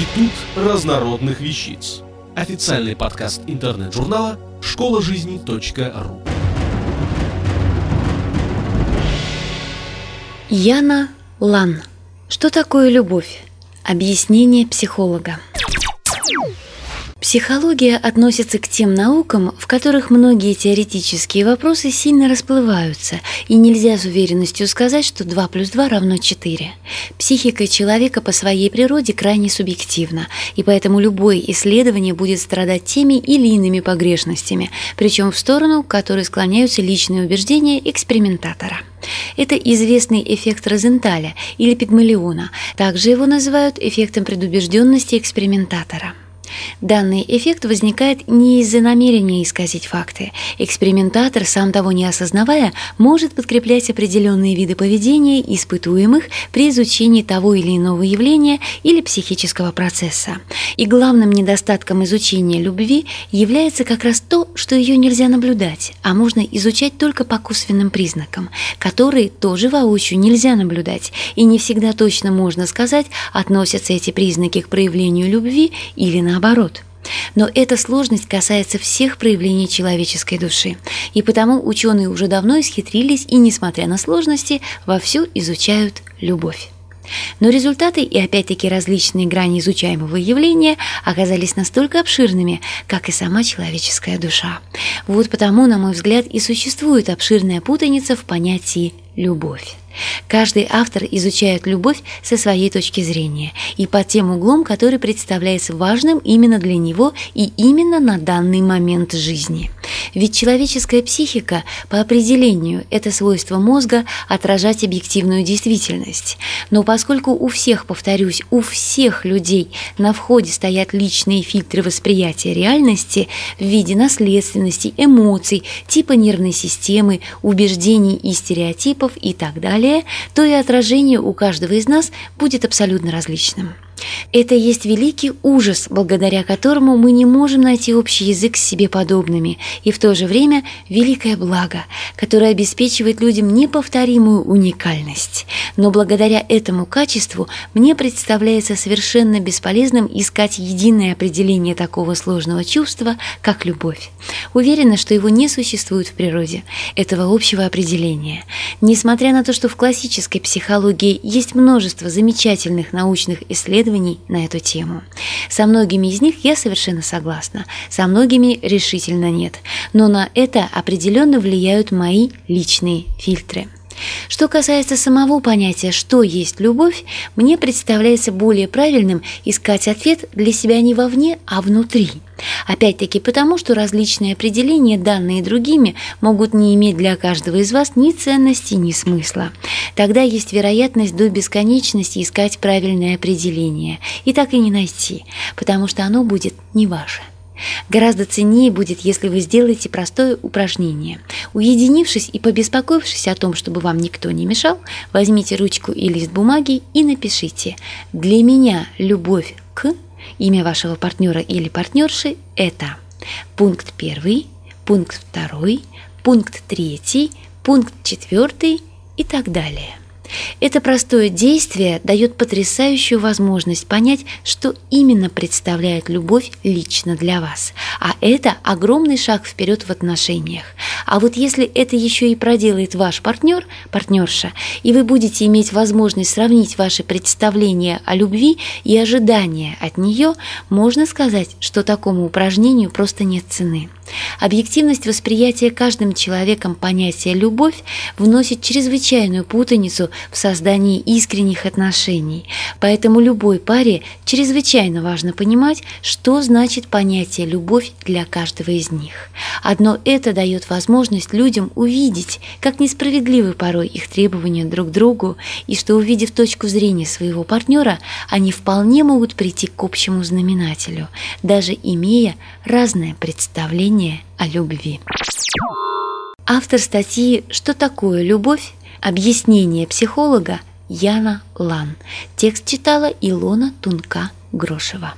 Институт разнородных вещиц. Официальный подкаст интернет-журнала школажизни.ру. Яна Лан. Что такое любовь? Объяснение психолога. Психология относится к тем наукам, в которых многие теоретические вопросы сильно расплываются, и нельзя с уверенностью сказать, что 2 + 2 = 4. Психика человека по своей природе крайне субъективна, и поэтому любое исследование будет страдать теми или иными погрешностями, причем в сторону, к которой склоняются личные убеждения экспериментатора. Это известный эффект Розенталя или Пигмалиона, также его называют эффектом предубежденности экспериментатора. Данный эффект возникает не из-за намерения исказить факты. Экспериментатор, сам того не осознавая, может подкреплять определенные виды поведения испытуемых при изучении того или иного явления или психического процесса. И главным недостатком изучения любви является как раз то, что ее нельзя наблюдать, а можно изучать только по косвенным признакам, которые тоже воочию нельзя наблюдать, и не всегда точно можно сказать, относятся эти признаки к проявлению любви или наоборот. Но эта сложность касается всех проявлений человеческой души, и потому ученые уже давно исхитрились и, несмотря на сложности, вовсю изучают любовь. Но результаты и опять-таки различные грани изучаемого явления оказались настолько обширными, как и сама человеческая душа. Вот потому, на мой взгляд, и существует обширная путаница в понятии «любовь». Каждый автор изучает любовь со своей точки зрения и под тем углом, который представляется важным именно для него и именно на данный момент жизни. Ведь человеческая психика по определению – это свойство мозга отражать объективную действительность. Но поскольку у всех, повторюсь, у всех людей на входе стоят личные фильтры восприятия реальности в виде наследственности, эмоций, типа нервной системы, убеждений и стереотипов и так далее, то и отражение у каждого из нас будет абсолютно различным. Это есть великий ужас, благодаря которому мы не можем найти общий язык с себе подобными, и в то же время великое благо, которое обеспечивает людям неповторимую уникальность. Но благодаря этому качеству мне представляется совершенно бесполезным искать единое определение такого сложного чувства, как любовь. Уверена, что его не существует в природе, этого общего определения. Несмотря на то, что в классической психологии есть множество замечательных научных исследований на эту тему. Со многими из них я совершенно согласна, со многими решительно нет, но на это определенно влияют мои личные фильтры. Что касается самого понятия, что есть любовь, мне представляется более правильным искать ответ для себя не вовне, а внутри. Опять-таки потому, что различные определения, данные другими, могут не иметь для каждого из вас ни ценности, ни смысла. Тогда есть вероятность до бесконечности искать правильное определение и так и не найти, потому что оно будет не ваше. Гораздо ценнее будет, если вы сделаете простое упражнение. Уединившись и побеспокоившись о том, чтобы вам никто не мешал, возьмите ручку и лист бумаги и напишите: «Для меня любовь к имя вашего партнера или партнерши – это пункт 1, пункт 2, пункт 3, пункт 4 и так далее». Это простое действие дает потрясающую возможность понять, что именно представляет любовь лично для вас. А это огромный шаг вперед в отношениях. А вот если это еще и проделает ваш партнер, партнерша, и вы будете иметь возможность сравнить ваши представления о любви и ожидания от нее, можно сказать, что такому упражнению просто нет цены. Объективность восприятия каждым человеком понятия «любовь» вносит чрезвычайную путаницу в создании искренних отношений. Поэтому любой паре чрезвычайно важно понимать, что значит понятие «любовь» для каждого из них. Одно это дает возможность людям увидеть, как несправедливы порой их требования друг к другу, и что, увидев точку зрения своего партнера, они вполне могут прийти к общему знаменателю, даже имея разное представление о любви. Автор статьи «Что такое любовь?» Объяснение психолога Яна Лан. Текст читала Илона Тунка Грошева.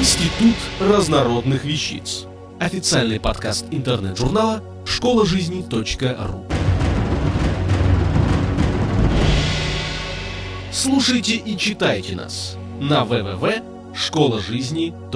Институт разнородных вещиц. Официальный подкаст интернет-журнала школажизни.ру. Слушайте и читайте нас на www.школажизни.ру.